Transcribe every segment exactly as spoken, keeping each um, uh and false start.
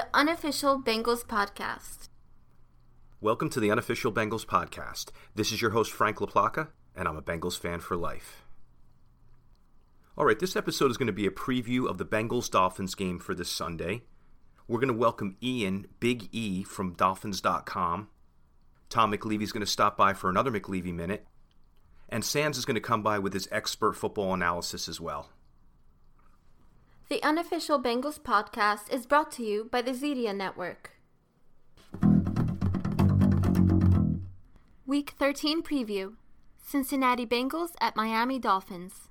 The Unofficial Bengals Podcast. Welcome to the Unofficial Bengals Podcast. This is your host, Frank LaPlaca, and I'm a Bengals fan for life. All right, this episode is going to be a preview of the Bengals-Dolphins game for this Sunday. We're going to welcome Ian, Big E, from Dolphins dot com. Tom McLeavy is going to stop by for another McLeavy Minute. And Sands is going to come by with his expert football analysis as well. The Unofficial Bengals Podcast is brought to you by the Zedia Network. Week thirteen Preview. Cincinnati Bengals at Miami Dolphins.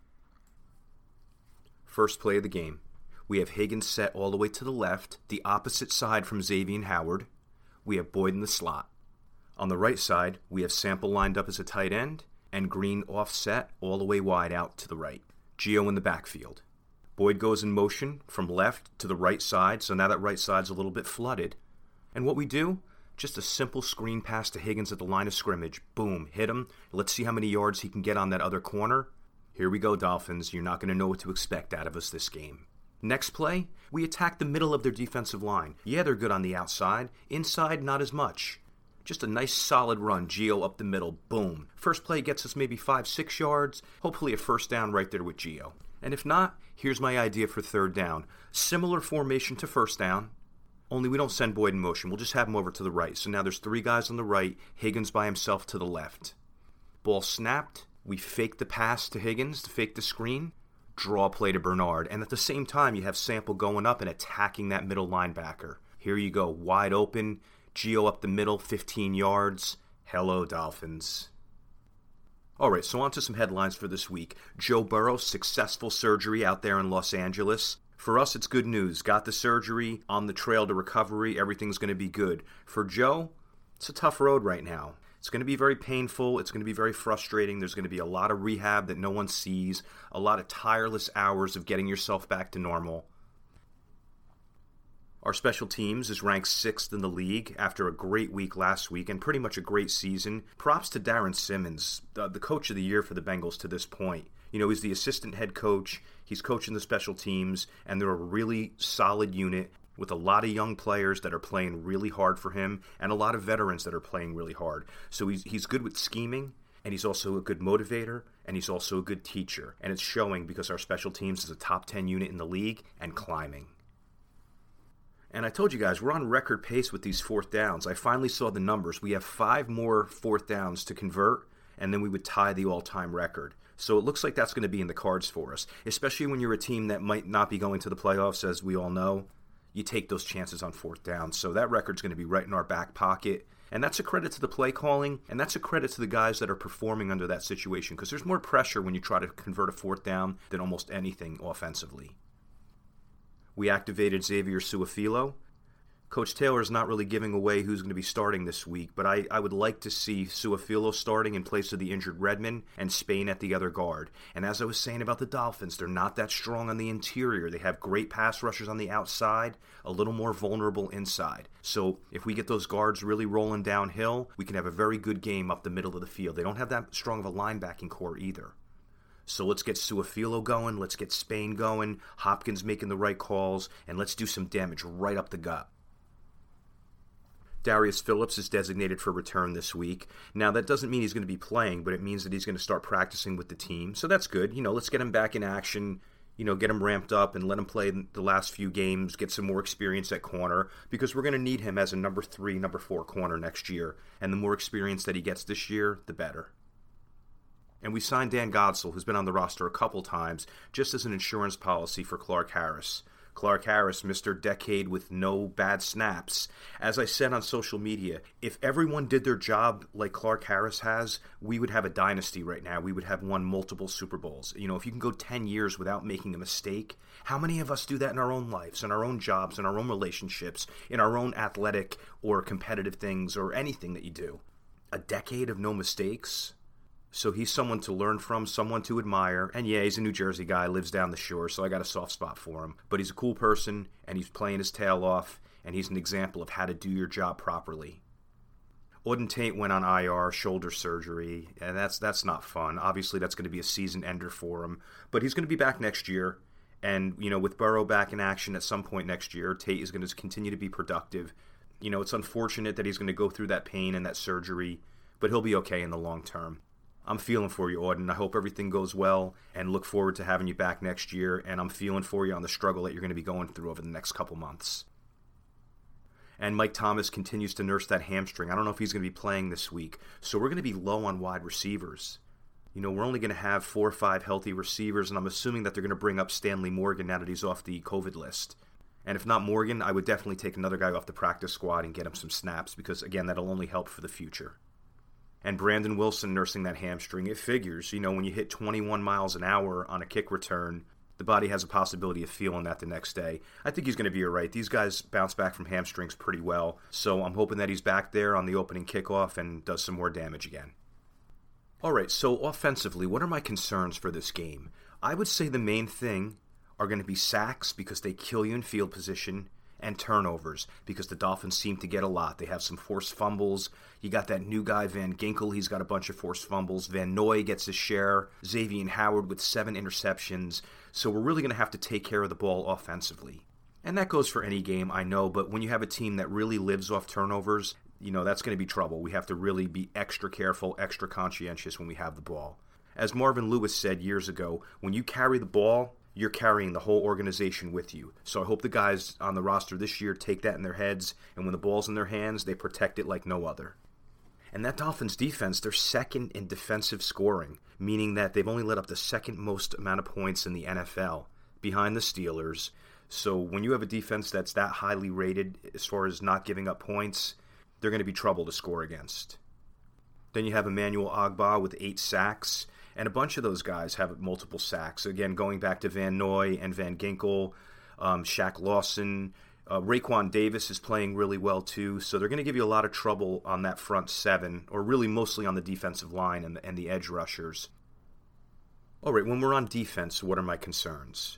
First play of the game. We have Higgins set all the way to the left, the opposite side from Xavien Howard. We have Boyd in the slot. On the right side, we have Sample lined up as a tight end, and Green offset all the way wide out to the right. Gio in the backfield. Boyd goes in motion from left to the right side, so now that right side's a little bit flooded. And what we do? Just a simple screen pass to Higgins at the line of scrimmage. Boom, hit him. Let's see how many yards he can get on that other corner. Here we go, Dolphins. You're not going to know what to expect out of us this game. Next play, we attack the middle of their defensive line. Yeah, they're good on the outside. Inside, not as much. Just a nice solid run, Gio up the middle, boom. First play gets us maybe five, six yards, hopefully a first down right there with Gio. And if not, here's my idea for third down. Similar formation to first down, only we don't send Boyd in motion. We'll just have him over to the right. So now there's three guys on the right, Higgins by himself to the left. Ball snapped. We fake the pass to Higgins to fake the screen, draw a play to Bernard. And at the same time, you have Sample going up and attacking that middle linebacker. Here you go, wide open. Gio up the middle, fifteen yards. Hello, Dolphins. All right, so on to some headlines for this week. Joe Burrow, successful surgery out there in Los Angeles. For us, it's good news. Got the surgery, on the trail to recovery. Everything's going to be good. For Joe, it's a tough road right now. It's going to be very painful. It's going to be very frustrating. There's going to be a lot of rehab that no one sees, a lot of tireless hours of getting yourself back to normal. Our special teams is ranked sixth in the league after a great week last week and pretty much a great season. Props to Darren Simmons, the, the coach of the year for the Bengals to this point. You know, he's the assistant head coach. He's coaching the special teams, and they're a really solid unit with a lot of young players that are playing really hard for him and a lot of veterans that are playing really hard. So he's, he's good with scheming, and he's also a good motivator, and he's also a good teacher. And it's showing because our special teams is a top ten unit in the league and climbing. And I told you guys, we're on record pace with these fourth downs. I finally saw the numbers. We have five more fourth downs to convert, and then we would tie the all-time record. So it looks like that's going to be in the cards for us, especially when you're a team that might not be going to the playoffs, as we all know. You take those chances on fourth down. So that record's going to be right in our back pocket. And that's a credit to the play calling, and that's a credit to the guys that are performing under that situation, because there's more pressure when you try to convert a fourth down than almost anything offensively. We activated Xavier Suafilo. Coach Taylor is not really giving away who's going to be starting this week, but I, I would like to see Suafilo starting in place of the injured Redmond and Spain at the other guard. And as I was saying about the Dolphins, they're not that strong on the interior. They have great pass rushers on the outside, a little more vulnerable inside. So if we get those guards really rolling downhill, we can have a very good game up the middle of the field. They don't have that strong of a linebacking core either. So let's get Suafilo going, let's get Spain going, Hopkins making the right calls, and let's do some damage right up the gut. Darius Phillips is designated for return this week. Now, that doesn't mean he's going to be playing, but it means that he's going to start practicing with the team. So that's good. You know, let's get him back in action, you know, get him ramped up and let him play the last few games, get some more experience at corner, because we're going to need him as a number three, number four corner next year. And the more experience that he gets this year, the better. And we signed Dan Godsell, who's been on the roster a couple times, just as an insurance policy for Clark Harris. Clark Harris, Mister Decade with no bad snaps. As I said on social media, if everyone did their job like Clark Harris has, we would have a dynasty right now. We would have won multiple Super Bowls. You know, if you can go ten years without making a mistake, how many of us do that in our own lives, in our own jobs, in our own relationships, in our own athletic or competitive things or anything that you do? A decade of no mistakes? So he's someone to learn from, someone to admire. And yeah, he's a New Jersey guy, lives down the shore, so I got a soft spot for him. But he's a cool person, and he's playing his tail off, and he's an example of how to do your job properly. Auden Tate went on I R, shoulder surgery, and that's that's not fun. Obviously, that's going to be a season ender for him. But he's going to be back next year, And, you know, with Burrow back in action at some point next year, Tate is going to continue to be productive. You know, it's unfortunate that he's going to go through that pain and that surgery, but he'll be okay in the long term. I'm feeling for you, Auden. I hope everything goes well and look forward to having you back next year. And I'm feeling for you on the struggle that you're going to be going through over the next couple months. And Mike Thomas continues to nurse that hamstring. I don't know if he's going to be playing this week. So we're going to be low on wide receivers. You know, we're only going to have four or five healthy receivers, and I'm assuming that they're going to bring up Stanley Morgan now that he's off the COVID list. And if not Morgan, I would definitely take another guy off the practice squad and get him some snaps because, again, that'll only help for the future. And Brandon Wilson nursing that hamstring, it figures. You know, when you hit twenty-one miles an hour on a kick return, the body has a possibility of feeling that the next day. I think he's going to be all right. These guys bounce back from hamstrings pretty well, so I'm hoping that he's back there on the opening kickoff and does some more damage again. All right, so offensively, what are my concerns for this game? I would say the main thing are going to be sacks because they kill you in field position, and turnovers because the Dolphins seem to get a lot. They have some forced fumbles. You got that new guy, Van Ginkel. He's got a bunch of forced fumbles. Van Noy gets his share. Xavien Howard with seven interceptions. So we're really going to have to take care of the ball offensively. And that goes for any game, I know, but when you have a team that really lives off turnovers, you know, that's going to be trouble. We have to really be extra careful, extra conscientious when we have the ball. As Marvin Lewis said years ago, when you carry the ball, you're carrying the whole organization with you. So I hope the guys on the roster this year take that in their heads, and when the ball's in their hands, they protect it like no other. And that Dolphins defense, they're second in defensive scoring, meaning that they've only let up the second most amount of points in the N F L, behind the Steelers. So when you have a defense that's that highly rated as far as not giving up points, they're going to be trouble to score against. Then you have Emmanuel Ogbah with eight sacks, and a bunch of those guys have multiple sacks. Again, going back to Van Noy and Van Ginkel, um, Shaq Lawson. Uh, Raekwon Davis is playing really well, too. So they're going to give you a lot of trouble on that front seven, or really mostly on the defensive line and the, and the edge rushers. All right, when we're on defense, what are my concerns?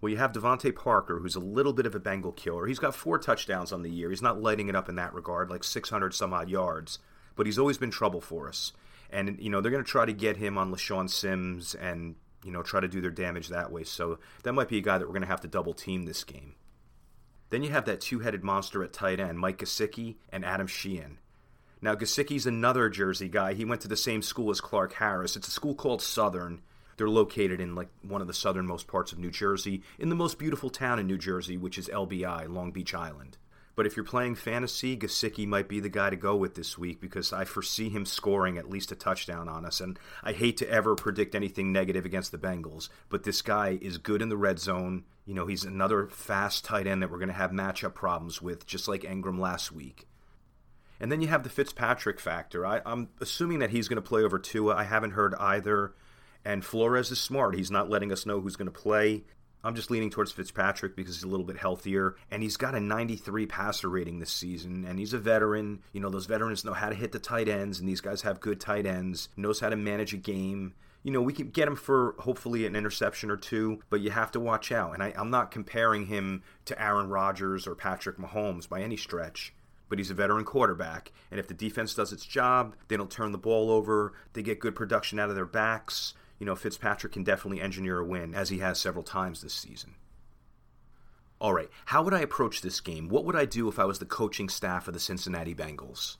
Well, you have DeVante Parker, who's a little bit of a Bengal killer. He's got four touchdowns on the year. He's not lighting it up in that regard, like six hundred some odd yards. But he's always been trouble for us. And, you know, they're going to try to get him on LaShawn Sims and, you know, try to do their damage that way. So that might be a guy that we're going to have to double team this game. Then you have that two-headed monster at tight end, Mike Gesicki and Adam Sheehan. Now, Gesicki's another Jersey guy. He went to the same school as Clark Harris. It's a school called Southern. They're located in, like, one of the southernmost parts of New Jersey, in the most beautiful town in New Jersey, which is L B I, Long Beach Island. But if you're playing fantasy, Gesicki might be the guy to go with this week because I foresee him scoring at least a touchdown on us, and I hate to ever predict anything negative against the Bengals, but this guy is good in the red zone. You know, he's another fast tight end that we're going to have matchup problems with, just like Engram last week. And then you have the Fitzpatrick factor. I, I'm assuming that he's going to play over Tua. I haven't heard either. And Flores is smart. He's not letting us know who's going to play. I'm just leaning towards Fitzpatrick because he's a little bit healthier. And he's got a ninety-three passer rating this season. And he's a veteran. You know, those veterans know how to hit the tight ends. And these guys have good tight ends. Knows how to manage a game. You know, we can get him for hopefully an interception or two. But you have to watch out. And I, I'm not comparing him to Aaron Rodgers or Patrick Mahomes by any stretch. But he's a veteran quarterback. And if the defense does its job, they don't turn the ball over. They get good production out of their backs. You know, Fitzpatrick can definitely engineer a win, as he has several times this season. All right, how would I approach this game? What would I do if I was the coaching staff of the Cincinnati Bengals?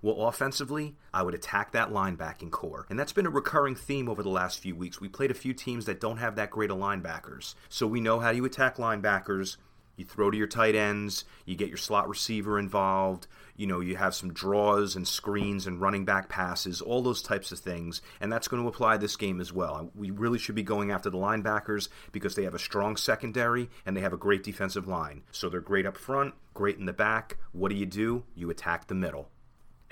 Well, offensively, I would attack that linebacking core. And that's been a recurring theme over the last few weeks. We played a few teams that don't have that great of linebackers. So we know how you attack linebackers. You throw to your tight ends. You get your slot receiver involved. You know, you have some draws and screens and running back passes, all those types of things. And that's going to apply this game as well. We really should be going after the linebackers because they have a strong secondary and they have a great defensive line. So they're great up front, great in the back. What do you do? You attack the middle.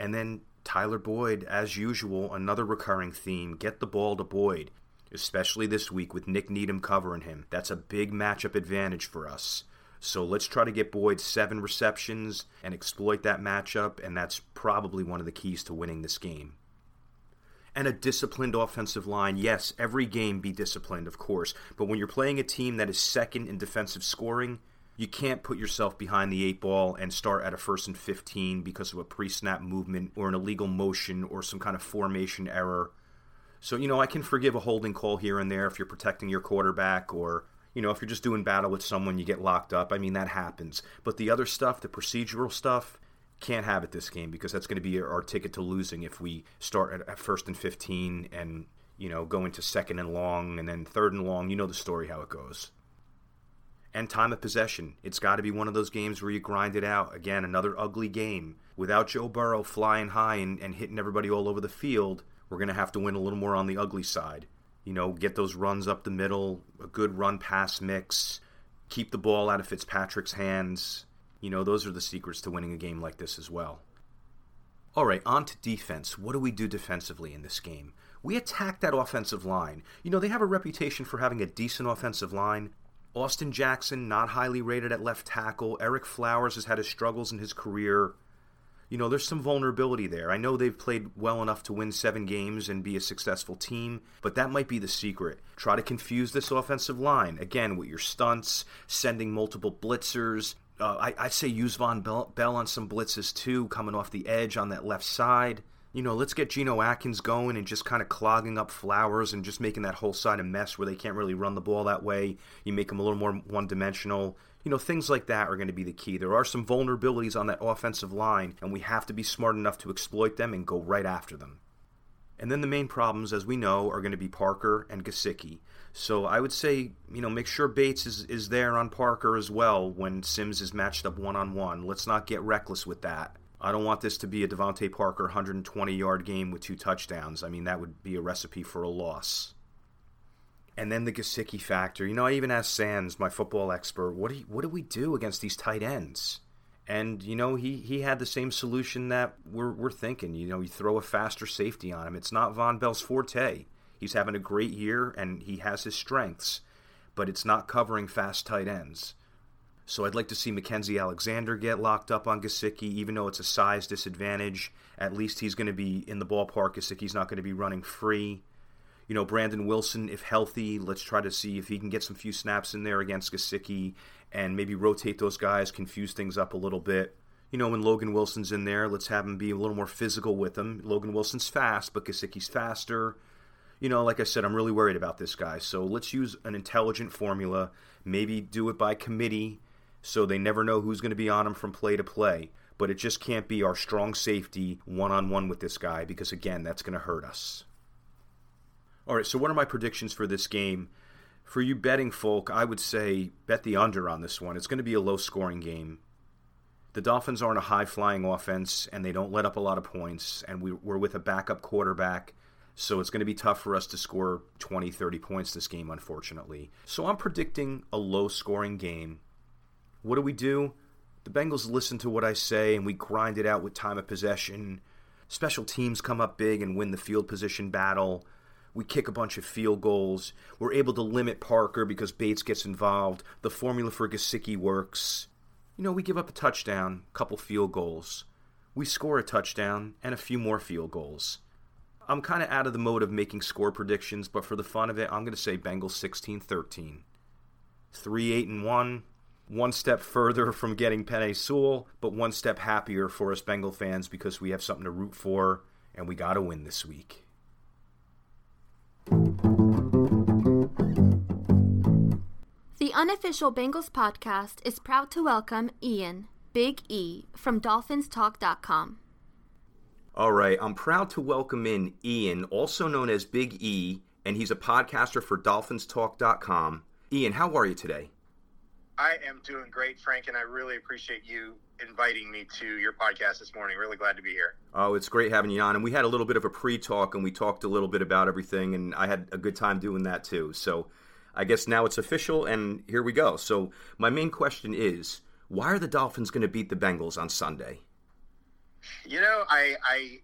And then Tyler Boyd, as usual, another recurring theme, get the ball to Boyd, especially this week with Nick Needham covering him. That's a big matchup advantage for us. So let's try to get Boyd seven receptions and exploit that matchup, and that's probably one of the keys to winning this game. And a disciplined offensive line. Yes, every game be disciplined, of course, but when you're playing a team that is second in defensive scoring, you can't put yourself behind the eight ball and start at a first and fifteen because of a pre-snap movement or an illegal motion or some kind of formation error. So, you know, I can forgive a holding call here and there if you're protecting your quarterback or You know, if you're just doing battle with someone, you get locked up. I mean, that happens. But the other stuff, the procedural stuff, can't have it this game, because that's going to be our ticket to losing if we start at, at first and fifteen and, you know, go into second and long and then third and long. You know the story, how it goes. And time of possession. It's got to be one of those games where you grind it out. Again, another ugly game. Without Joe Burrow flying high and, and hitting everybody all over the field, we're going to have to win a little more on the ugly side. You know, get those runs up the middle, a good run-pass mix, keep the ball out of Fitzpatrick's hands. You know, those are the secrets to winning a game like this as well. All right, on to defense. What do we do defensively in this game? We attack that offensive line. You know, they have a reputation for having a decent offensive line. Austin Jackson, not highly rated at left tackle. Eric Flowers has had his struggles in his career. You know, there's some vulnerability there. I know they've played well enough to win seven games and be a successful team, but that might be the secret. Try to confuse this offensive line. Again, with your stunts, sending multiple blitzers. Uh, I, I say use Von Bell, Bell on some blitzes too, coming off the edge on that left side. You know, let's get Geno Atkins going and just kind of clogging up Flowers and just making that whole side a mess where they can't really run the ball that way. You make them a little more one-dimensional. You know, things like that are going to be the key. There are some vulnerabilities on that offensive line, and we have to be smart enough to exploit them and go right after them. And then the main problems, as we know, are going to be Parker and Gesicki. So I would say, you know, make sure Bates is, is there on Parker as well when Sims is matched up one-on-one. Let's not get reckless with that. I don't want this to be a DeVante Parker one hundred twenty-yard game with two touchdowns. I mean, that would be a recipe for a loss. And then the Gesicki factor. You know, I even asked Sands, my football expert, what do you, what do we do against these tight ends? And, you know, he, he had the same solution that we're, we're thinking. You know, you throw a faster safety on him. It's not Von Bell's forte. He's having a great year, and he has his strengths, but it's not covering fast tight ends. So I'd like to see Mackenzie Alexander get locked up on Gesicki, even though it's a size disadvantage. At least he's going to be in the ballpark. Gesicki's not going to be running free. You know, Brandon Wilson, if healthy, let's try to see if he can get some few snaps in there against Gesicki and maybe rotate those guys, confuse things up a little bit. You know, when Logan Wilson's in there, let's have him be a little more physical with him. Logan Wilson's fast, but Gesicki's faster. You know, like I said, I'm really worried about this guy. So let's use an intelligent formula. Maybe do it by committee, so they never know who's going to be on him from play to play. But it just can't be our strong safety one-on-one with this guy, because, again, that's going to hurt us. All right, so what are my predictions for this game? For you betting folk, I would say bet the under on this one. It's going to be a low-scoring game. The Dolphins aren't a high-flying offense, and they don't let up a lot of points, and we, we're with a backup quarterback, so it's going to be tough for us to score twenty, thirty points this game, unfortunately. So I'm predicting a low-scoring game. What do we do? The Bengals listen to what I say, and we grind it out with time of possession. Special teams come up big and win the field position battle. We kick a bunch of field goals. We're able to limit Parker because Bates gets involved. The formula for Gesicki works. You know, we give up a touchdown, a couple field goals. We score a touchdown and a few more field goals. I'm kind of out of the mode of making score predictions, but for the fun of it, I'm going to say Bengals sixteen thirteen. three eight and one. One step further from getting Penei Sewell, but one step happier for us Bengal fans, because we have something to root for, and we got to win this week. The Unofficial Bengals Podcast is proud to welcome Ian, Big E, from Dolphins Talk dot com. All right, I'm proud to welcome in Ian, also known as Big E, and he's a podcaster for Dolphins Talk dot com. Ian, how are you today? I am doing great, Frank, and I really appreciate you inviting me to your podcast this morning. Really glad to be here. Oh, it's great having you on. And we had a little bit of a pre-talk, and we talked a little bit about everything, and I had a good time doing that too. So I guess now it's official, and here we go. So my main question is, why are the Dolphins going to beat the Bengals on Sunday? You know, I, I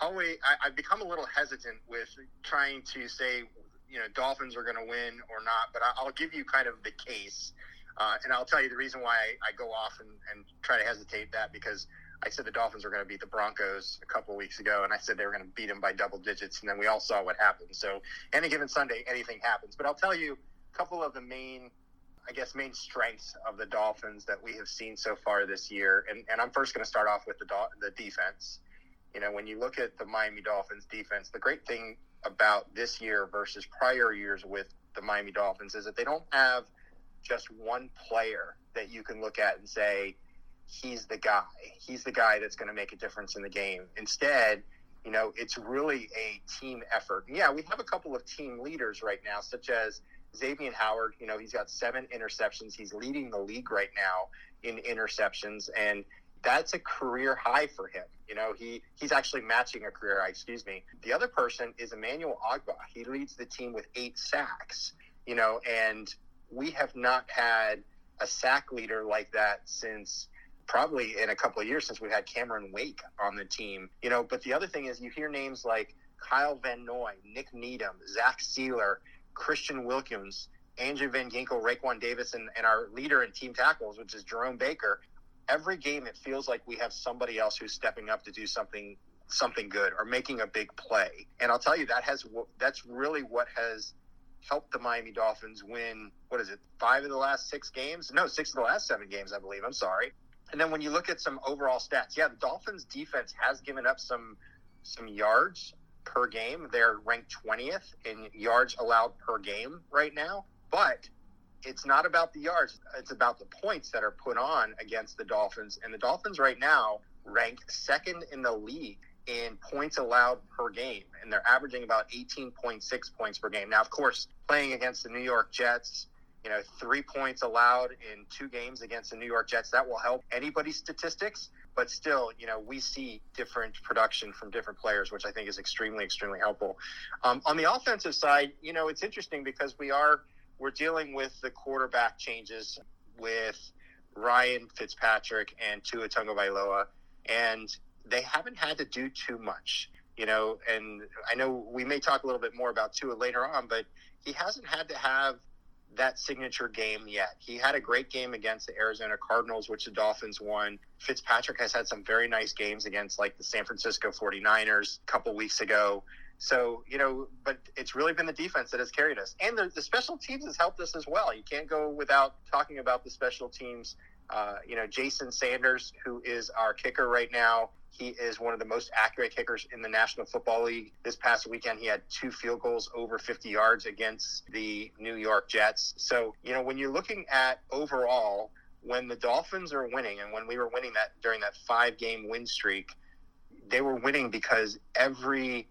always I, I've become a little hesitant with trying to say, you know, Dolphins are going to win or not, but I, I'll give you kind of the case. Uh, and I'll tell you the reason why I, I go off and, and try to hesitate that, because I said the Dolphins were going to beat the Broncos a couple of weeks ago, and I said they were going to beat them by double digits, and then we all saw what happened. So any given Sunday, anything happens. But I'll tell you a couple of the main, I guess, main strengths of the Dolphins that we have seen so far this year. And, and I'm first going to start off with the Dol- the defense. You know, when you look at the Miami Dolphins defense, the great thing about this year versus prior years with the Miami Dolphins is that they don't have – just one player that you can look at and say, he's the guy. He's the guy that's going to make a difference in the game. Instead, you know, it's really a team effort. And yeah, we have a couple of team leaders right now, such as Xavien Howard. You know, he's got seven interceptions. He's leading the league right now in interceptions, and that's a career high for him. You know, he, he's actually matching a career high, excuse me. The other person is Emmanuel Ogbah. He leads the team with eight sacks, you know, and we have not had a sack leader like that since probably in a couple of years, since we've had Cameron Wake on the team, you know. But the other thing is, you hear names like Kyle Van Noy, Nick Needham, Zach Sealer, Christian Wilkins, Andrew Van Ginkel, Raekwon Davis, and, and our leader in team tackles, which is Jerome Baker. Every game, it feels like we have somebody else who's stepping up to do something something good or making a big play. And I'll tell you, that has that's really what has helped the Miami Dolphins win, what is it, five of the last six games? No, six of the last seven games, I believe. I'm sorry. And then when you look at some overall stats, yeah, the Dolphins defense has given up some some yards per game. They're ranked twentieth in yards allowed per game right now. But it's not about the yards. It's about the points that are put on against the Dolphins. And the Dolphins right now rank second in the league in points allowed per game. And they're averaging about eighteen point six points per game. Now, of course, playing against the New York Jets, you know, three points allowed in two games against the New York Jets, that will help anybody's statistics. But still, you know, we see different production from different players, which I think is extremely, extremely helpful. Um, on the offensive side, you know, it's interesting because we are, we're dealing with the quarterback changes with Ryan Fitzpatrick and Tua Tagovailoa, and they haven't had to do too much, you know. And I know we may talk a little bit more about Tua later on, but he hasn't had to have that signature game yet. He had a great game against the Arizona Cardinals, which the Dolphins won. Fitzpatrick has had some very nice games against, like, the San Francisco forty-niners a couple weeks ago. So, you know, but it's really been the defense that has carried us. And the, the special teams has helped us as well. You can't go without talking about the special teams. Uh, you know, Jason Sanders, who is our kicker right now, he is one of the most accurate kickers in the National Football League. This past weekend, he had two field goals over fifty yards against the New York Jets. So, you know, when you're looking at overall, when the Dolphins are winning, and when we were winning that during that five-game win streak, they were winning because every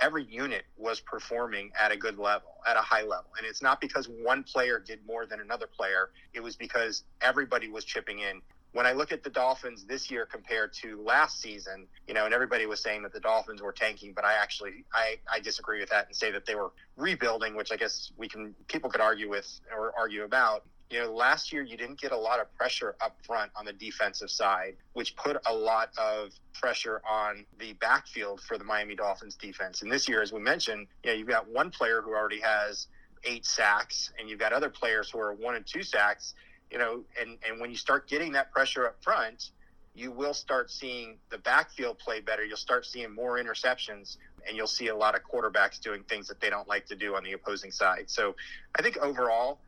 every unit was performing at a good level, at a high level. And it's not because one player did more than another player. It was because everybody was chipping in. When I look at the Dolphins this year compared to last season, you know, and everybody was saying that the Dolphins were tanking, but I actually, I, I disagree with that and say that they were rebuilding, which I guess we can, people could argue with or argue about. You know, last year you didn't get a lot of pressure up front on the defensive side, which put a lot of pressure on the backfield for the Miami Dolphins defense. And this year, as we mentioned, you know, you've got one player who already has eight sacks, and you've got other players who are one and two sacks. You know, and, and when you start getting that pressure up front, you will start seeing the backfield play better. You'll start seeing more interceptions, and you'll see a lot of quarterbacks doing things that they don't like to do on the opposing side. So I think overall,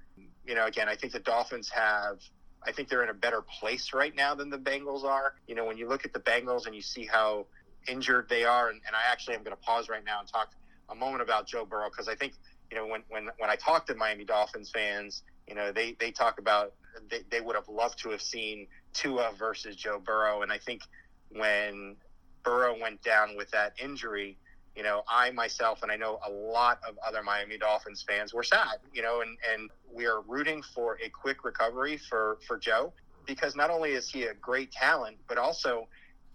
you know, again, I think the Dolphins have, I think they're in a better place right now than the Bengals are. You know, when you look at the Bengals and you see how injured they are, and, and I actually am going to pause right now and talk a moment about Joe Burrow, because I think, you know, when, when, when I talk to Miami Dolphins fans, you know, they, they talk about they, they would have loved to have seen Tua versus Joe Burrow. And I think when Burrow went down with that injury, you know, I myself, and I know a lot of other Miami Dolphins fans, were sad, you know, and, and we are rooting for a quick recovery for, for Joe, because not only is he a great talent, but also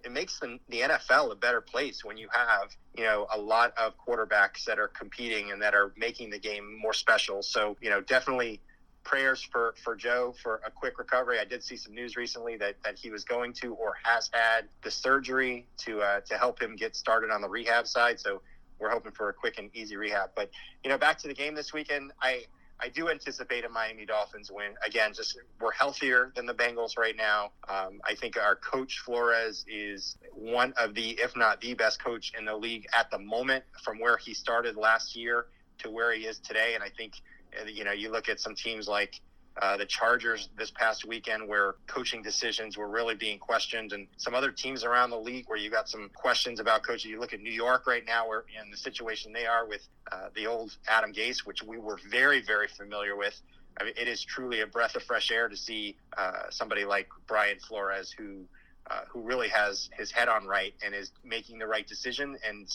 it makes the, the N F L a better place when you have, you know, a lot of quarterbacks that are competing and that are making the game more special. So, you know, definitely prayers for, for Joe for a quick recovery. I did see some news recently that, that he was going to or has had the surgery to uh, to help him get started on the rehab side. So we're hoping for a quick and easy rehab. But, you know, back to the game this weekend, I, I do anticipate a Miami Dolphins win. Again, just we're healthier than the Bengals right now. Um, I think our coach Flores is one of the, if not the best coach in the league at the moment, from where he started last year to where he is today. And I think, you know, you look at some teams like uh, the Chargers this past weekend, where coaching decisions were really being questioned, and some other teams around the league where you got some questions about coaching. You look at New York right now, where in the situation they are with uh, the old Adam Gase, which we were very, very familiar with. I mean, it is truly a breath of fresh air to see uh, somebody like Brian Flores, who uh, who really has his head on right and is making the right decision, and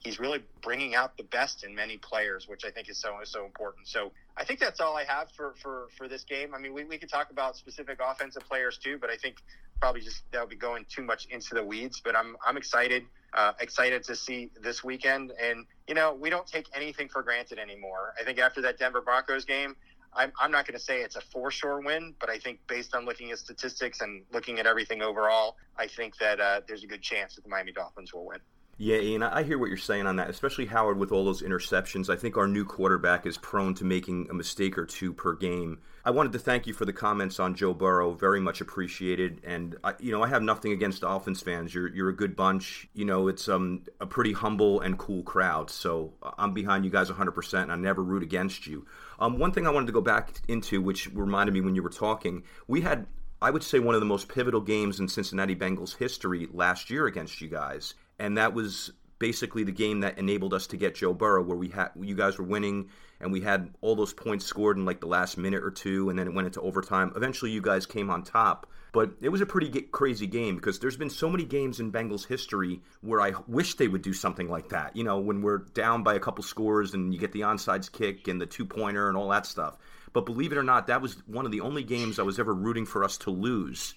he's really bringing out the best in many players, which I think is so so important. So I think that's all I have for, for, for this game. I mean, we, we could talk about specific offensive players too, but I think probably just that would be going too much into the weeds. But I'm I'm excited. Uh, excited to see this weekend. And, you know, we don't take anything for granted anymore. I think after that Denver Broncos game, I'm, I'm not going to say it's a for sure win, but I think based on looking at statistics and looking at everything overall, I think that uh, there's a good chance that the Miami Dolphins will win. Yeah, Ian, I hear what you're saying on that, especially Howard with all those interceptions. I think our new quarterback is prone to making a mistake or two per game. I wanted to thank you for the comments on Joe Burrow, very much appreciated. And, I, you know, I have nothing against Dolphins fans. You're you're a good bunch. You know, it's um, a pretty humble and cool crowd. So I'm behind you guys one hundred percent, and I never root against you. Um, one thing I wanted to go back into, which reminded me when you were talking, we had, I would say, one of the most pivotal games in Cincinnati Bengals history last year against you guys. And that was basically the game that enabled us to get Joe Burrow, where we had you guys were winning, and we had all those points scored in like the last minute or two, and then it went into overtime. Eventually, you guys came on top, but it was a pretty g- crazy game because there's been so many games in Bengals history where I wish they would do something like that. You know, when we're down by a couple scores and you get the onside kick and the two-pointer and all that stuff. But believe it or not, that was one of the only games I was ever rooting for us to lose.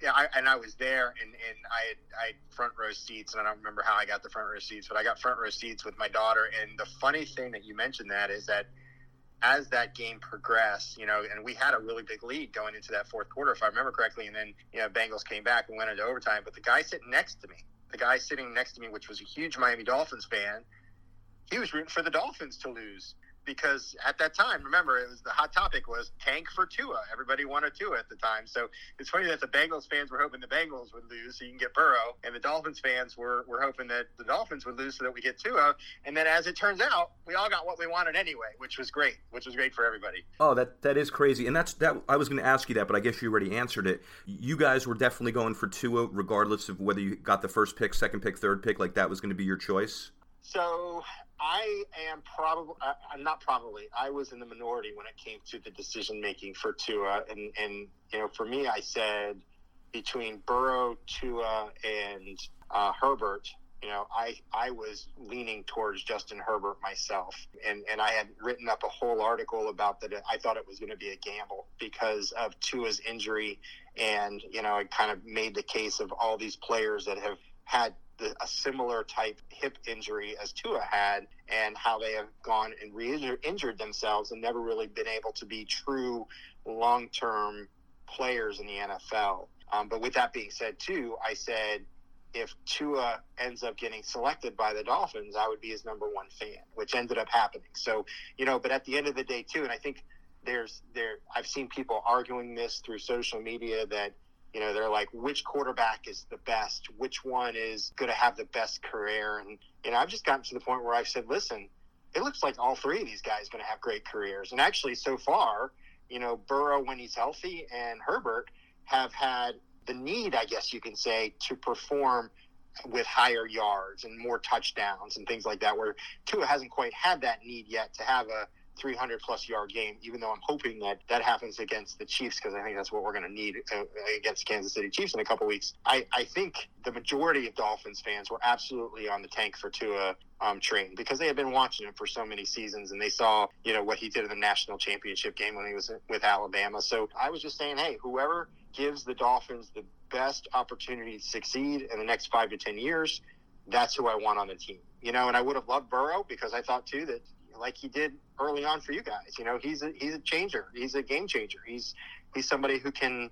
Yeah, I, and I was there, and, and I, had, I had front row seats, and I don't remember how I got the front row seats, but I got front row seats with my daughter. And the funny thing that you mentioned that is that as that game progressed, you know, and we had a really big lead going into that fourth quarter, if I remember correctly, and then, you know, Bengals came back and went into overtime. But the guy sitting next to me, the guy sitting next to me, which was a huge Miami Dolphins fan, he was rooting for the Dolphins to lose. Because at that time, remember, it was the hot topic was tank for Tua. Everybody wanted Tua at the time. So it's funny that the Bengals fans were hoping the Bengals would lose so you can get Burrow. And the Dolphins fans were, were hoping that the Dolphins would lose so that we get Tua. And then as it turns out, we all got what we wanted anyway, which was great, which was great for everybody. Oh, that that is crazy. And that's that. I was going to ask you that, but I guess you already answered it. You guys were definitely going for Tua regardless of whether you got the first pick, second pick, third pick, like that was going to be your choice? So I am probably, I'm not probably, I was in the minority when it came to the decision making for Tua. And, and you know, for me, I said between Burrow, Tua, and uh, Herbert, you know, I, I was leaning towards Justin Herbert myself. And, and I had written up a whole article about that. I thought it was going to be a gamble because of Tua's injury. And, you know, it kind of made the case of all these players that have had The, a similar type hip injury as Tua had and how they have gone and re-injured themselves and never really been able to be true long-term players in the N F L. Um, but with that being said, too, I said if Tua ends up getting selected by the Dolphins, I would be his number one fan, which ended up happening. So, you know, but at the end of the day, too, and I think there's there I've seen people arguing this through social media that, you know, they're like, which quarterback is the best? Which one is going to have the best career? And, you know, I've just gotten to the point where I've said, listen, it looks like all three of these guys are going to have great careers. And actually, so far, you know, Burrow, when he's healthy, and Herbert have had the need, I guess you can say, to perform with higher yards and more touchdowns and things like that, where Tua hasn't quite had that need yet to have a three hundred plus yard game, even though I'm hoping that that happens against the Chiefs, because I think that's what we're going to need uh, against Kansas City Chiefs in a couple weeks. I, I think the majority of Dolphins fans were absolutely on the tank for Tua um, train because they had been watching him for so many seasons and they saw, you know, what he did in the national championship game when he was with Alabama. So I was just saying, hey, whoever gives the Dolphins the best opportunity to succeed in the next five to ten years, that's who I want on the team. You know, and I would have loved Burrow because I thought, too, that like he did early on for you guys, you know, he's a, he's a changer. He's a game changer. He's, he's somebody who can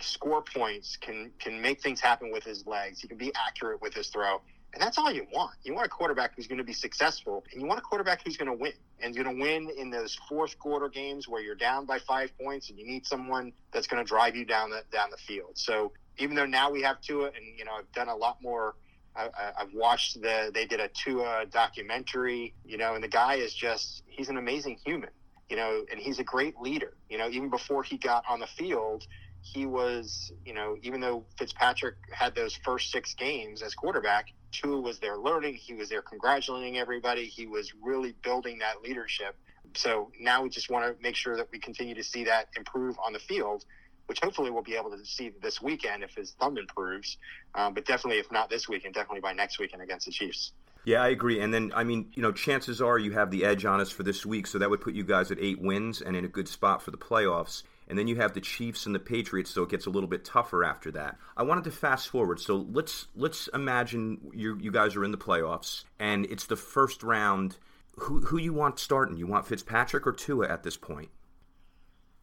score points, can, can make things happen with his legs. He can be accurate with his throw. And that's all you want. You want a quarterback who's going to be successful, and you want a quarterback who's going to win, and going to win in those fourth quarter games where you're down by five points and you need someone that's going to drive you down the, down the field. So even though now we have Tua, and, you know, I've done a lot more, I, I've watched the, they did a Tua documentary, you know, and the guy is just, he's an amazing human, you know, and he's a great leader. You know, even before he got on the field, he was, you know, even though Fitzpatrick had those first six games as quarterback, Tua was there learning. He was there congratulating everybody. He was really building that leadership. So now we just want to make sure that we continue to see that improve on the field, which hopefully we'll be able to see this weekend if his thumb improves. Um, but definitely, if not this weekend, definitely by next weekend against the Chiefs. Yeah, I agree. And then, I mean, you know, chances are you have the edge on us for this week, so that would put you guys at eight wins and in a good spot for the playoffs. And then you have the Chiefs and the Patriots, so it gets a little bit tougher after that. I wanted to fast forward. So let's let's imagine you you guys are in the playoffs, and it's the first round. Who who you want starting? You want Fitzpatrick or Tua at this point?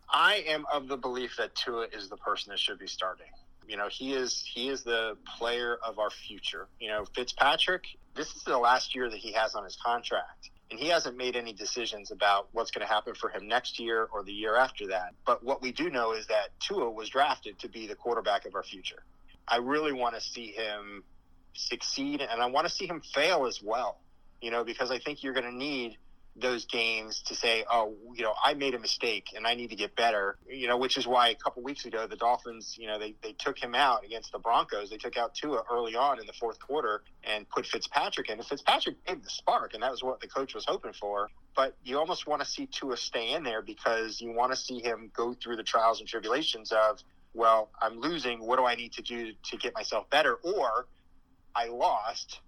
I am of the belief that Tua is the person that should be starting. You know, he is he is the player of our future. You know, Fitzpatrick, this is the last year that he has on his contract, and he hasn't made any decisions about what's going to happen for him next year or the year after that. But what we do know is that Tua was drafted to be the quarterback of our future. I really want to see him succeed, and I want to see him fail as well, you know, because I think you're going to need those games to say, oh, you know, I made a mistake and I need to get better, you know, which is why a couple weeks ago, the Dolphins, you know, they, they took him out against the Broncos. They took out Tua early on in the fourth quarter and put Fitzpatrick in. And Fitzpatrick gave the spark, and that was what the coach was hoping for. But you almost want to see Tua stay in there because you want to see him go through the trials and tribulations of, well, I'm losing. What do I need to do to get myself better? Or I lost,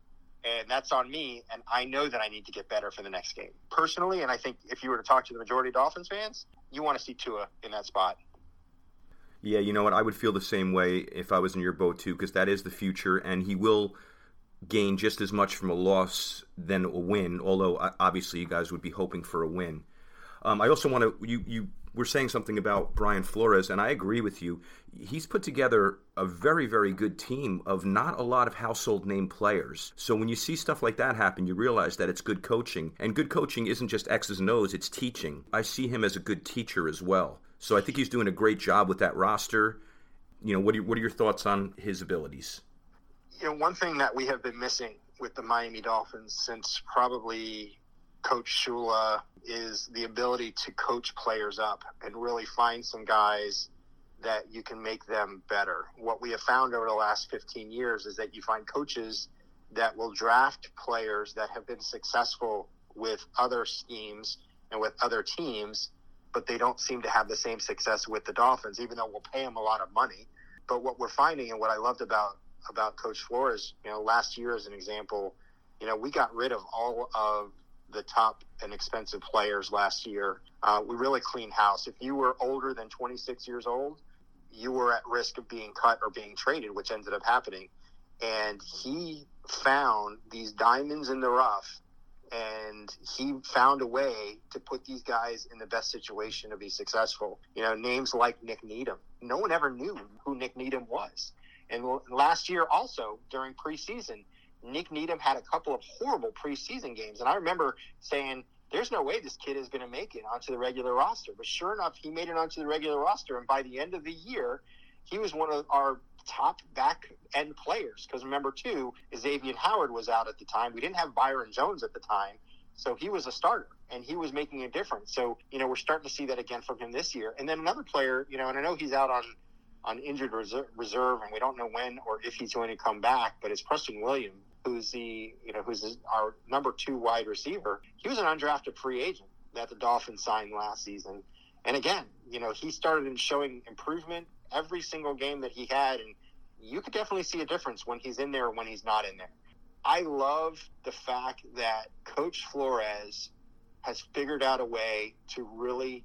and that's on me, and I know that I need to get better for the next game. Personally, and I think if you were to talk to the majority of Dolphins fans, you want to see Tua in that spot. Yeah, you know what? I would feel the same way if I was in your boat, too, because that is the future, and he will gain just as much from a loss than a win, although obviously you guys would be hoping for a win. Um, I also want to – you you were saying something about Brian Flores, and I agree with you. He's put together a very, very good team of not a lot of household name players. So when you see stuff like that happen, you realize that it's good coaching. And good coaching isn't just X's and O's, it's teaching. I see him as a good teacher as well. So I think he's doing a great job with that roster. You know, what are, what are your thoughts on his abilities? You know, one thing that we have been missing with the Miami Dolphins since probably – Coach Shula is the ability to coach players up and really find some guys that you can make them better. What we have found over the last fifteen years is that you find coaches that will draft players that have been successful with other schemes and with other teams, but they don't seem to have the same success with the Dolphins, even though we'll pay them a lot of money. But what we're finding, and what I loved about, about Coach Flores, you know, last year as an example, you know, we got rid of all of the top and expensive players last year. Uh, we really cleaned house. If you were older than twenty-six years old, you were at risk of being cut or being traded, which ended up happening. And he found these diamonds in the rough, and he found a way to put these guys in the best situation to be successful. You know, names like Nick Needham. No one ever knew who Nick Needham was. And last year also during preseason, Nick Needham had a couple of horrible preseason games. And I remember saying, there's no way this kid is going to make it onto the regular roster. But sure enough, he made it onto the regular roster. And by the end of the year, he was one of our top back end players. Because remember, too, Xavien Howard was out at the time. We didn't have Byron Jones at the time. So he was a starter, and he was making a difference. So, you know, we're starting to see that again from him this year. And then another player, you know, and I know he's out on on injured reserve, reserve, and we don't know when or if he's going to come back, but it's Preston Williams, who's the, you know, who's our number two wide receiver. He was an undrafted free agent that the Dolphins signed last season. And again, you know, he started in showing improvement every single game that he had. And you could definitely see a difference when he's in there, or when he's not in there. I love the fact that Coach Flores has figured out a way to really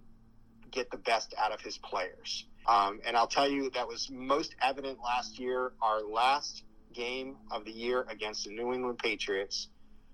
get the best out of his players. Um, and I'll tell you, that was most evident last year, our last game of the year against the New England Patriots,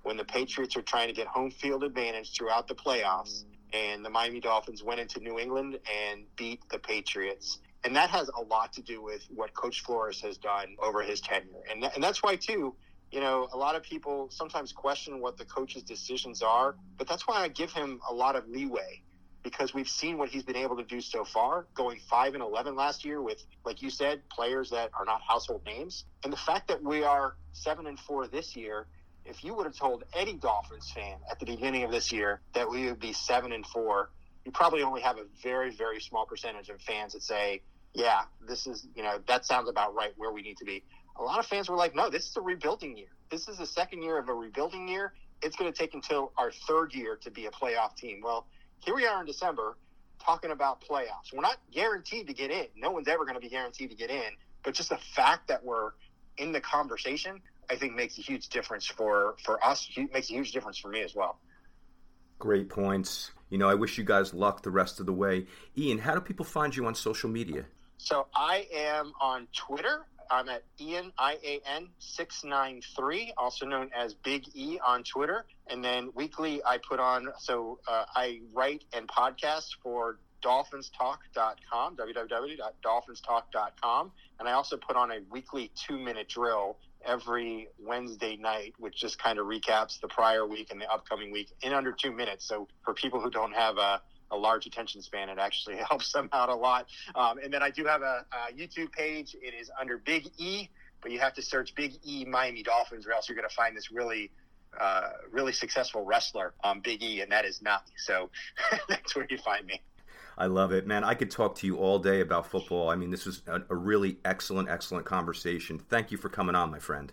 when the Patriots are trying to get home field advantage throughout the playoffs, and the Miami Dolphins went into New England and beat the Patriots. And that has a lot to do with what Coach Flores has done over his tenure. And, th- and that's why, too, you know, a lot of people sometimes question what the coach's decisions are, but that's why I give him a lot of leeway, because we've seen what he's been able to do so far, going five and eleven last year with, like you said, players that are not household names. And the fact that we are seven and four this year, if you would have told any Dolphins fan at the beginning of this year that we would be seven and four, you probably only have a very, very small percentage of fans that say, yeah, this is, you know, that sounds about right where we need to be. A lot of fans were like, no, this is a rebuilding year. This is the second year of a rebuilding year. It's going to take until our third year to be a playoff team. Well, here we are in December talking about playoffs. We're not guaranteed to get in. No one's ever going to be guaranteed to get in. But just the fact that we're in the conversation, I think, makes a huge difference for, for us. It makes a huge difference for me as well. Great points. You know, I wish you guys luck the rest of the way. Ian, how do people find you on social media? So I am on Twitter. I'm at Ian, I A N, six nine three, also known as Big E on Twitter. And then weekly I put on, so uh, I write and podcast for Dolphins Talk dot com, w w w dot dolphins talk dot com. And I also put on a weekly two-minute drill every Wednesday night, which just kind of recaps the prior week and the upcoming week in under two minutes. So for people who don't have a a large attention span, it actually helps them out a lot. Um, and then I do have a, a YouTube page. It is under Big E, but you have to search Big E Miami Dolphins, or else you're going to find this really, uh, really successful wrestler on um, Big E, and that is not me. So that's where you find me. I love it, man. I could talk to you all day about football. I mean, this was a, a really excellent, excellent conversation. Thank you for coming on, my friend.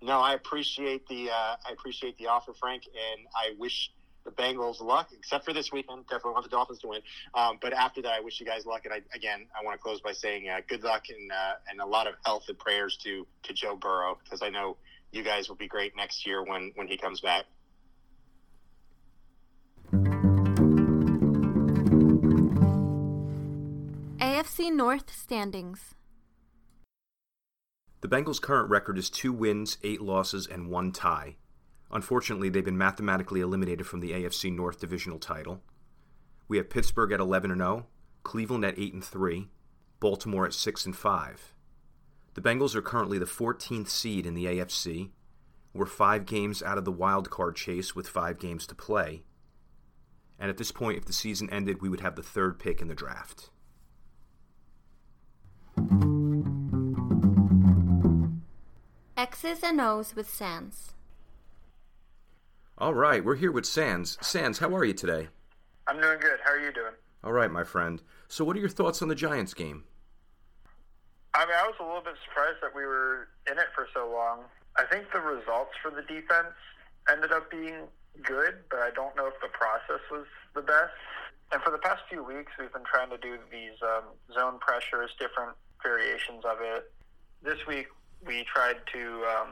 No, I appreciate the, uh, I appreciate the offer, Frank, and I wish the Bengals luck, except for this weekend. Definitely want the Dolphins to win. Um, but after that, I wish you guys luck. And I, again, I want to close by saying uh, good luck and uh, and a lot of health and prayers to to Joe Burrow, because I know you guys will be great next year when when he comes back. A F C North standings. The Bengals' current record is two wins, eight losses, and one tie. Unfortunately, they've been mathematically eliminated from the A F C North divisional title. We have Pittsburgh at eleven and oh, Cleveland at eight and three, Baltimore at six and five. The Bengals are currently the fourteenth seed in the A F C. We're five games out of the wild card chase with five games to play. And at this point, if the season ended, we would have the third pick in the draft. X's and O's with Sands. All right, we're here with Sands. Sands, how are you today? I'm doing good. How are you doing? All right, my friend. So what are your thoughts on the Giants game? I mean, I was a little bit surprised that we were in it for so long. I think the results for the defense ended up being good, but I don't know if the process was the best. And for the past few weeks, we've been trying to do these um, zone pressures, different variations of it. This week, we tried to... Um,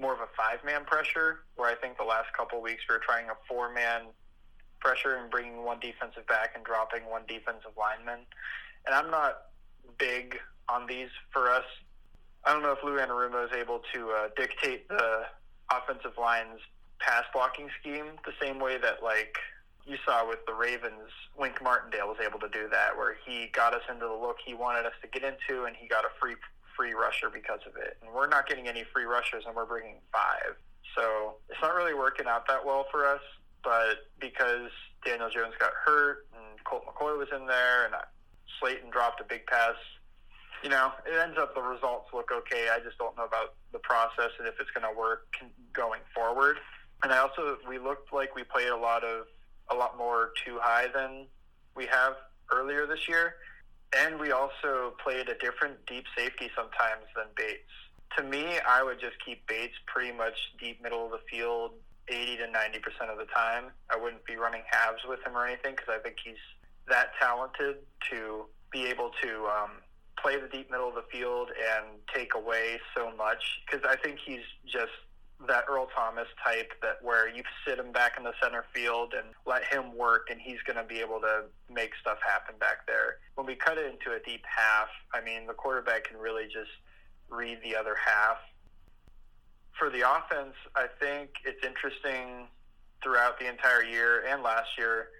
more of a five-man pressure, where I think the last couple of weeks we were trying a four-man pressure and bringing one defensive back and dropping one defensive lineman. And I'm not big on these for us. I don't know if Lou Anarumo is able to uh, dictate the offensive line's pass blocking scheme the same way that, like, you saw with the Ravens, Wink Martindale was able to do that, where he got us into the look he wanted us to get into, and he got a free free rusher because of it. And we're not getting any free rushers, and we're bringing five. So it's not really working out that well for us, but because Daniel Jones got hurt and Colt McCoy was in there and Slayton dropped a big pass, you know, it ends up the results look okay. I just don't know about the process and if it's going to work going forward. And I also, we looked like we played a lot of, a lot more too high than we have earlier this year. And we also played a different deep safety sometimes than Bates. To me, I would just keep Bates pretty much deep middle of the field eighty to ninety percent of the time. I wouldn't be running halves with him or anything, because I think he's that talented to be able to um, play the deep middle of the field and take away so much. Because I think he's just that Earl Thomas type, that where you sit him back in the center field and let him work, and he's going to be able to make stuff happen back there. When we cut it into a deep half, I mean, the quarterback can really just read the other half. For the offense, I think it's interesting throughout the entire year and last year.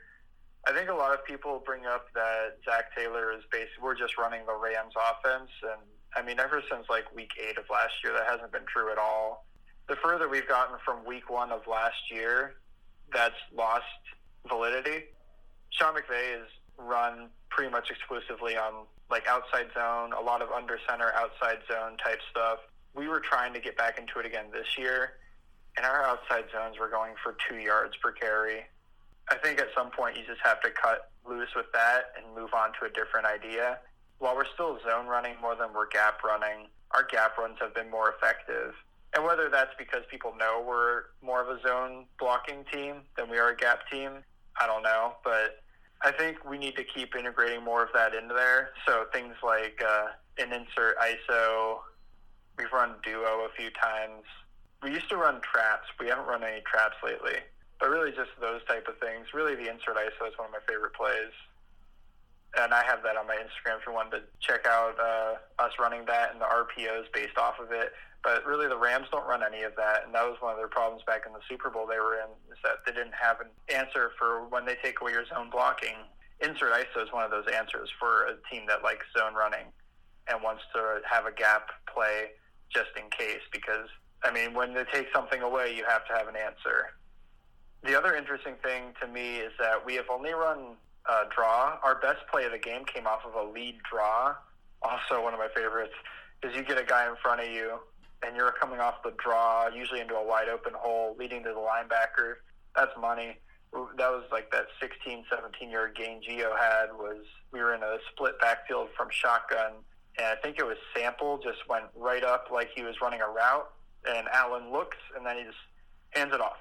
I think a lot of people bring up that Zach Taylor is basically, we're just running the Rams offense. And I mean, ever since like week eight of last year, that hasn't been true at all. The further we've gotten from week one of last year, that's lost validity. Sean McVay is run pretty much exclusively on like outside zone, a lot of under center outside zone type stuff. We were trying to get back into it again this year, and our outside zones were going for two yards per carry. I think at some point you just have to cut loose with that and move on to a different idea. While we're still zone running more than we're gap running, our gap runs have been more effective. And whether that's because people know we're more of a zone blocking team than we are a gap team, I don't know. But I think we need to keep integrating more of that into there. So things like uh, an insert I S O. We've run duo a few times. We used to run traps. We haven't run any traps lately. But really just those type of things. Really the insert I S O is one of my favorite plays. And I have that on my Instagram if you wanted to check out uh, us running that and the R P Os based off of it. But really the Rams don't run any of that. And that was one of their problems back in the Super Bowl they were in, is that they didn't have an answer for when they take away your zone blocking. Insert I S O is one of those answers for a team that likes zone running and wants to have a gap play just in case. Because, I mean, when they take something away, you have to have an answer. The other interesting thing to me is that we have only run uh, draw. Our best play of the game came off of a lead draw, also one of my favorites, is you get a guy in front of you, and you're coming off the draw, usually into a wide-open hole, leading to the linebacker. That's money. That was like that sixteen, seventeen-yard gain Gio had was we were in a split backfield from shotgun, and I think it was Sample just went right up like he was running a route, and Allen looks, and then he just hands it off.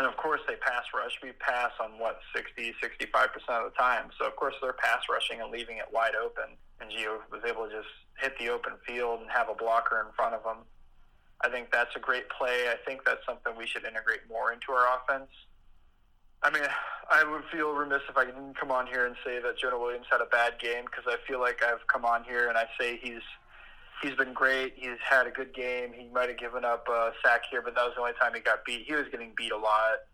And, of course, they pass rush. We pass on, what, sixty, sixty-five percent of the time. So, of course, they're pass rushing and leaving it wide open. And Gio was able to just hit the open field and have a blocker in front of him. I think that's a great play. I think that's something we should integrate more into our offense. I mean, I would feel remiss if I didn't come on here and say that Jonah Williams had a bad game, because I feel like I've come on here and I say he's he's been great. He's had a good game. He might have given up a sack here, but that was the only time he got beat. He was getting beat a lot.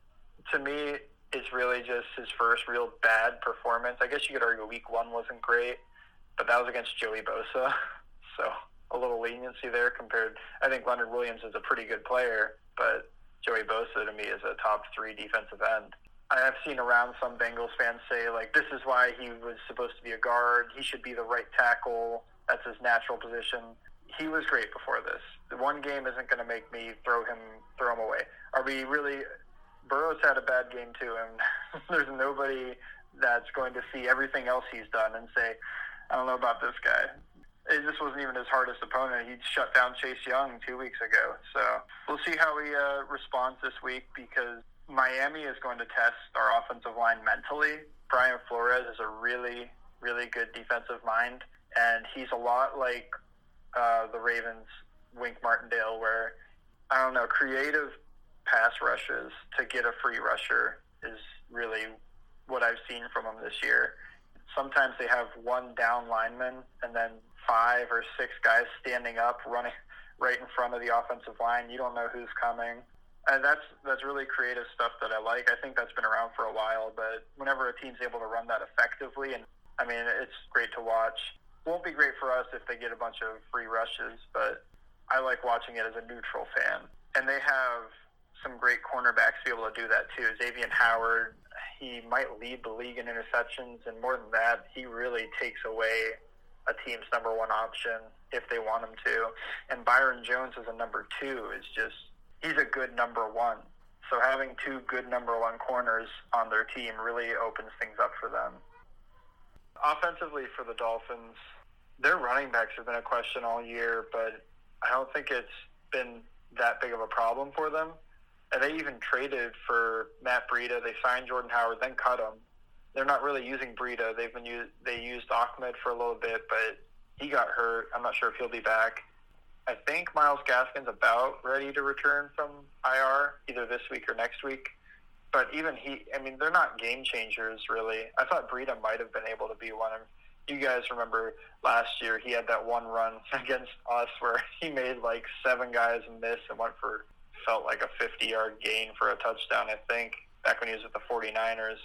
To me, it's really just his first real bad performance. I guess you could argue week one wasn't great, but that was against Joey Bosa. So a little leniency there compared. I think Leonard Williams is a pretty good player, but Joey Bosa to me is a top three defensive end. I have seen around some Bengals fans say, like, this is why he was supposed to be a guard. He should be the right tackle. That's his natural position. He was great before this. The one game isn't going to make me throw him throw him away. Are we really – Burrow's had a bad game too, and there's nobody that's going to see everything else he's done and say, I don't know about this guy. It just wasn't even his hardest opponent. He shut down Chase Young two weeks ago. So we'll see how he uh, responds this week, because Miami is going to test our offensive line mentally. Brian Flores is a really, really good defensive mind. And he's a lot like uh, the Ravens' Wink Martindale, where, I don't know, creative pass rushes to get a free rusher is really what I've seen from him this year. Sometimes they have one down lineman and then five or six guys standing up running right in front of the offensive line. You don't know who's coming. And that's that's really creative stuff that I like. I think that's been around for a while, but whenever a team's able to run that effectively, and I mean, it's great to watch. Won't be great for us if they get a bunch of free rushes, but I like watching it as a neutral fan. And they have some great cornerbacks to be able to do that too. Xavien Howard, he might lead the league in interceptions, and more than that, he really takes away a team's number one option if they want him to. And Byron Jones as a number two is just, he's a good number one. So having two good number one corners on their team really opens things up for them. Offensively for the Dolphins, their running backs have been a question all year, but I don't think it's been that big of a problem for them. And they even traded for Matt Breida. They signed Jordan Howard, then cut him. They're not really using Breida. They've been used, they used Ahmed for a little bit, but he got hurt. I'm not sure if he'll be back. I think Myles Gaskin's about ready to return from I R, either this week or next week. But even he, I mean, they're not game changers, really. I thought Breida might have been able to be one. You guys remember last year he had that one run against us where he made like seven guys miss and went for, felt like a fifty-yard gain for a touchdown, I think, back when he was with the forty-niners.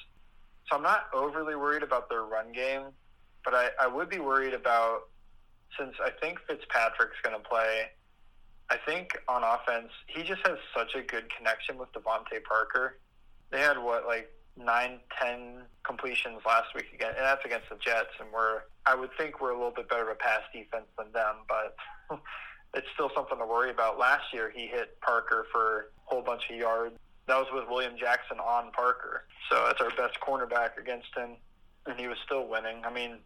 So I'm not overly worried about their run game, but I, I would be worried about, since I think Fitzpatrick's going to play, I think on offense, he just has such a good connection with DeVante Parker. They had, what, like nine, ten completions last week, again, and that's against the Jets, and we're, I would think we're a little bit better of a pass defense than them, but it's still something to worry about. Last year, he hit Parker for a whole bunch of yards. That was with William Jackson on Parker, so that's our best cornerback against him, and he was still winning. I mean,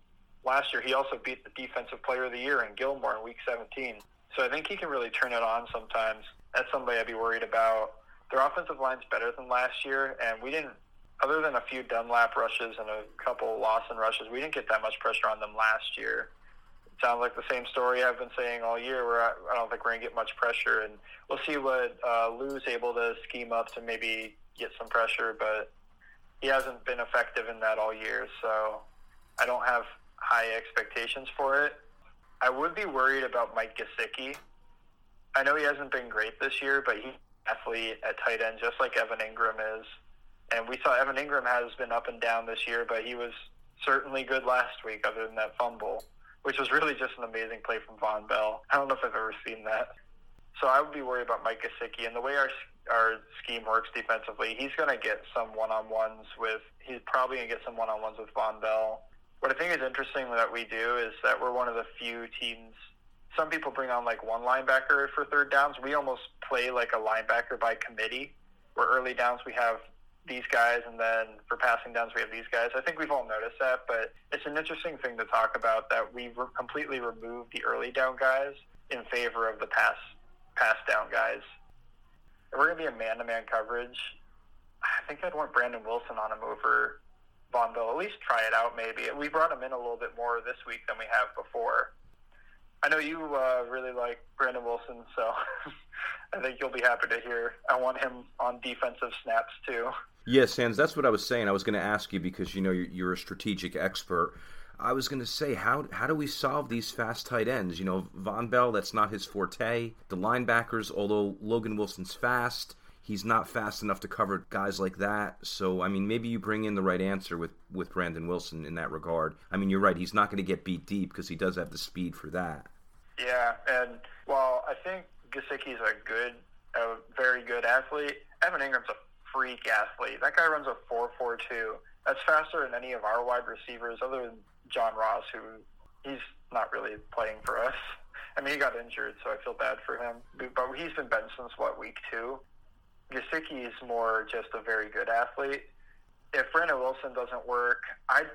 last year, he also beat the Defensive Player of the Year in Gilmore in Week seventeen, so I think he can really turn it on sometimes. That's somebody I'd be worried about. Their offensive line's better than last year, and we didn't other than a few Dunlap rushes and a couple Lawson rushes, we didn't get that much pressure on them last year. It sounds like the same story I've been saying all year, where I, I don't think we're going to get much pressure. And we'll see what uh, Lou's able to scheme up to maybe get some pressure, but he hasn't been effective in that all year. So I don't have high expectations for it. I would be worried about Mike Gesicki. I know he hasn't been great this year, but he's an athlete at tight end, just like Evan Engram is. And we saw Evan Engram has been up and down this year, but he was certainly good last week, other than that fumble, which was really just an amazing play from Von Bell. I don't know if I've ever seen that. So I would be worried about Mike Gesicki. And the way our our scheme works defensively, he's going to get some one-on-ones with – he's probably going to get some one-on-ones with Von Bell. What I think is interesting that we do is that we're one of the few teams – some people bring on like one linebacker for third downs. We almost play like a linebacker by committee, where early downs we have these guys, and then for passing downs we have these guys. I think we've all noticed that, but it's an interesting thing to talk about, that we re- completely removed the early down guys in favor of the pass pass down guys. If we're going to be a man-to-man coverage, I think I'd want Brandon Wilson on him over Von Bell. At least try it out maybe. We brought him in a little bit more this week than we have before. I know you uh, really like Brandon Wilson, so I think you'll be happy to hear. I want him on defensive snaps, too. Yes, Sands, that's what I was saying. I was going to ask you, because you know you're, you're a strategic expert. I was going to say, how how do we solve these fast tight ends? You know, Von Bell, that's not his forte. The linebackers, although Logan Wilson's fast, he's not fast enough to cover guys like that. So, I mean, maybe you bring in the right answer with, with Brandon Wilson in that regard. I mean, you're right. He's not going to get beat deep because he does have the speed for that. Yeah, and while I think Gesicki's a good, a very good athlete, Evan Ingram's a freak athlete. That guy runs a four four two. That's faster than any of our wide receivers, other than John Ross, who he's not really playing for us. I mean, he got injured, so I feel bad for him. But he's been benched since, what, week two? Gesicki is more just a very good athlete. If Brandon Wilson doesn't work, I'd...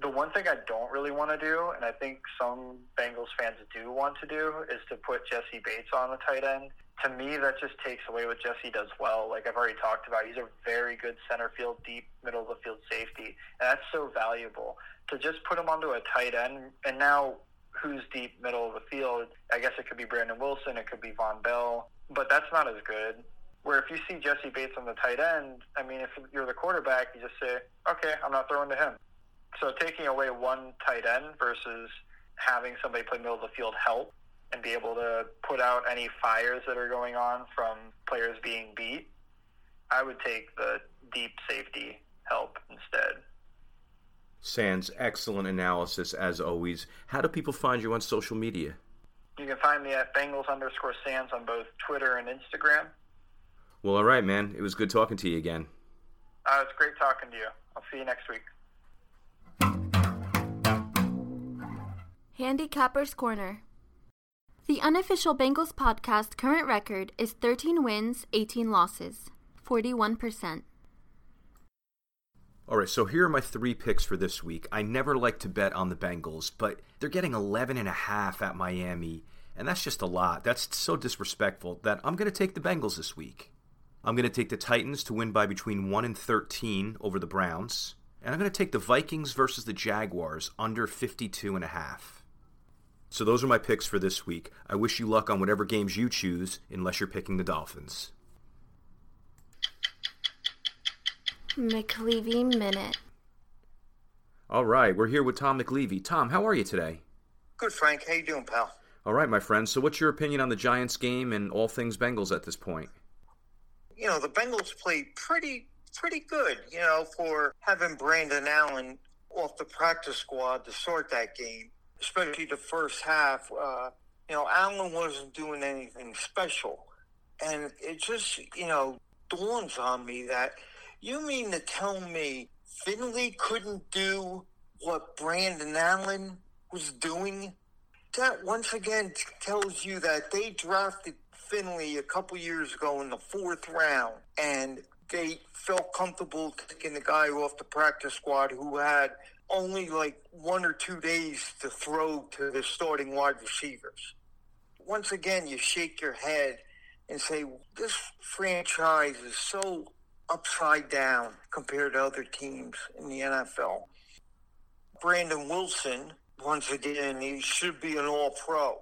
The one thing I don't really want to do, and I think some Bengals fans do want to do, is to put Jesse Bates on a tight end. To me, that just takes away what Jesse does well. Like I've already talked about, he's a very good center field, deep, middle of the field safety. And that's so valuable. To just put him onto a tight end, and now who's deep, middle of the field? I guess it could be Brandon Wilson, it could be Von Bell, but that's not as good. Where if you see Jesse Bates on the tight end, I mean, if you're the quarterback, you just say, okay, I'm not throwing to him. So taking away one tight end versus having somebody play middle of the field help and be able to put out any fires that are going on from players being beat, I would take the deep safety help instead. Sands, excellent analysis as always. How do people find you on social media? You can find me at Bengals underscore Sands on both Twitter and Instagram. Well, all right, man. It was good talking to you again. Uh, it was great talking to you. I'll see you next week. Handicapper's Corner. The Unofficial Bengals Podcast current record is thirteen wins, eighteen losses, forty-one percent. All right, so here are my three picks for this week. I never like to bet on the Bengals, but they're getting eleven and a half at Miami, and that's just a lot. That's so disrespectful that I'm going to take the Bengals this week. I'm going to take the Titans to win by between one and thirteen over the Browns. And I'm going to take the Vikings versus the Jaguars under fifty-two and a half. So those are my picks for this week. I wish you luck on whatever games you choose, unless you're picking the Dolphins. McLeavy Minute. All right, we're here with Tom McLeavy. Tom, how are you today? Good, Frank. How you doing, pal? All right, my friend. So what's your opinion on the Giants game and all things Bengals at this point? You know, the Bengals played pretty... pretty good, you know, for having Brandon Allen off the practice squad to start that game, especially the first half. Uh, you know, Allen wasn't doing anything special. And it just, you know, dawns on me that you mean to tell me Finley couldn't do what Brandon Allen was doing? That once again tells you that they drafted Finley a couple years ago in the fourth round, and they felt comfortable taking the guy off the practice squad who had only like one or two days to throw to the starting wide receivers. Once again, you shake your head and say, this franchise is so upside down compared to other teams in the N F L. Brandon Wilson, once again, he should be an all-pro,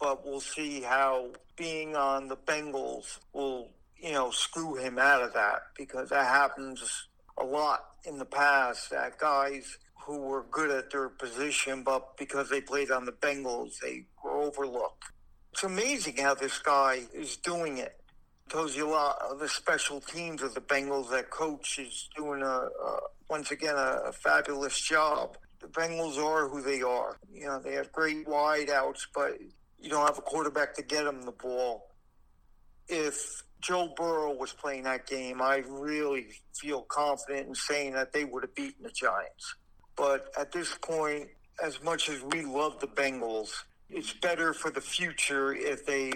but we'll see how being on the Bengals will, you know, screw him out of that, because that happens a lot in the past, that guys who were good at their position, but because they played on the Bengals, they were overlooked. It's amazing how this guy is doing it. It tells you a lot of the special teams of the Bengals. That coach is doing, a, a once again, a, a fabulous job. The Bengals are who they are. You know, they have great wideouts, but you don't have a quarterback to get them the ball. If Joe Burrow was playing that game, I really feel confident in saying that they would have beaten the Giants. But at this point, as much as we love the Bengals, it's better for the future if they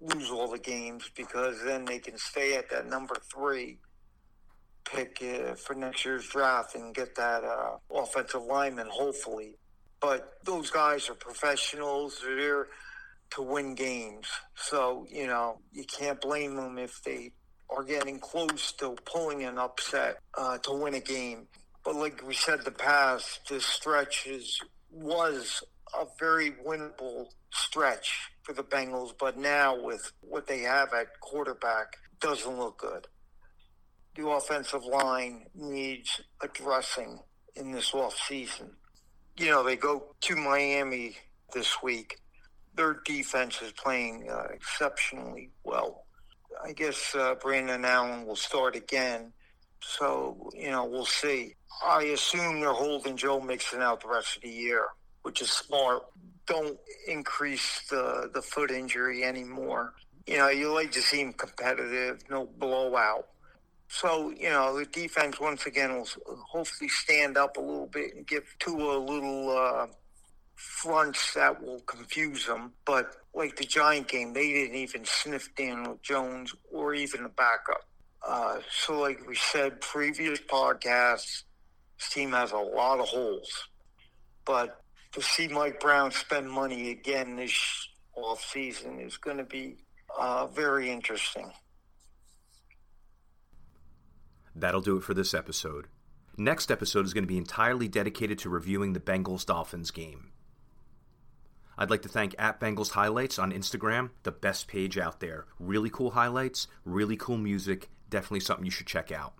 lose all the games, because then they can stay at that number three pick uh, for next year's draft and get that uh, offensive lineman, hopefully. But those guys are professionals. They're there to win games. So, you know, you can't blame them if they are getting close to pulling an upset uh, to win a game. But like we said in the past, this stretch is, was a very winnable stretch for the Bengals. But now with what they have at quarterback, doesn't look good. The offensive line needs addressing in this offseason. You know, they go to Miami this week. Their defense is playing uh, exceptionally well. I guess uh, Brandon Allen will start again. So, you know, we'll see. I assume they're holding Joe Mixon out the rest of the year, which is smart. Don't increase the, the foot injury anymore. You know, you like to see him competitive, no blowout. So, you know, the defense, once again, will hopefully stand up a little bit and give Tua a little uh, fronts that will confuse them. But like the Giant game, they didn't even sniff Daniel Jones or even a backup. Uh, so like we said, previous podcasts, this team has a lot of holes. But to see Mike Brown spend money again this offseason is going to be uh, very interesting. That'll do it for this episode. Next episode is going to be entirely dedicated to reviewing the Bengals-Dolphins game. I'd like to thank at Bengals Highlights on Instagram, the best page out there. Really cool highlights, really cool music, definitely something you should check out.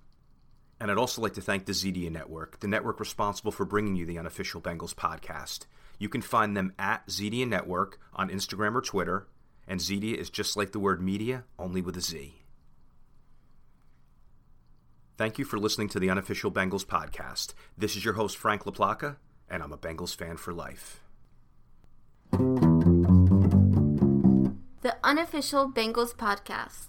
And I'd also like to thank the Zedia Network, the network responsible for bringing you the Unofficial Bengals Podcast. You can find them at Zedia Network on Instagram or Twitter, and Zedia is just like the word media, only with a Z. Thank you for listening to the Unofficial Bengals Podcast. This is your host, Frank LaPlaca, and I'm a Bengals fan for life. The Unofficial Bengals Podcast.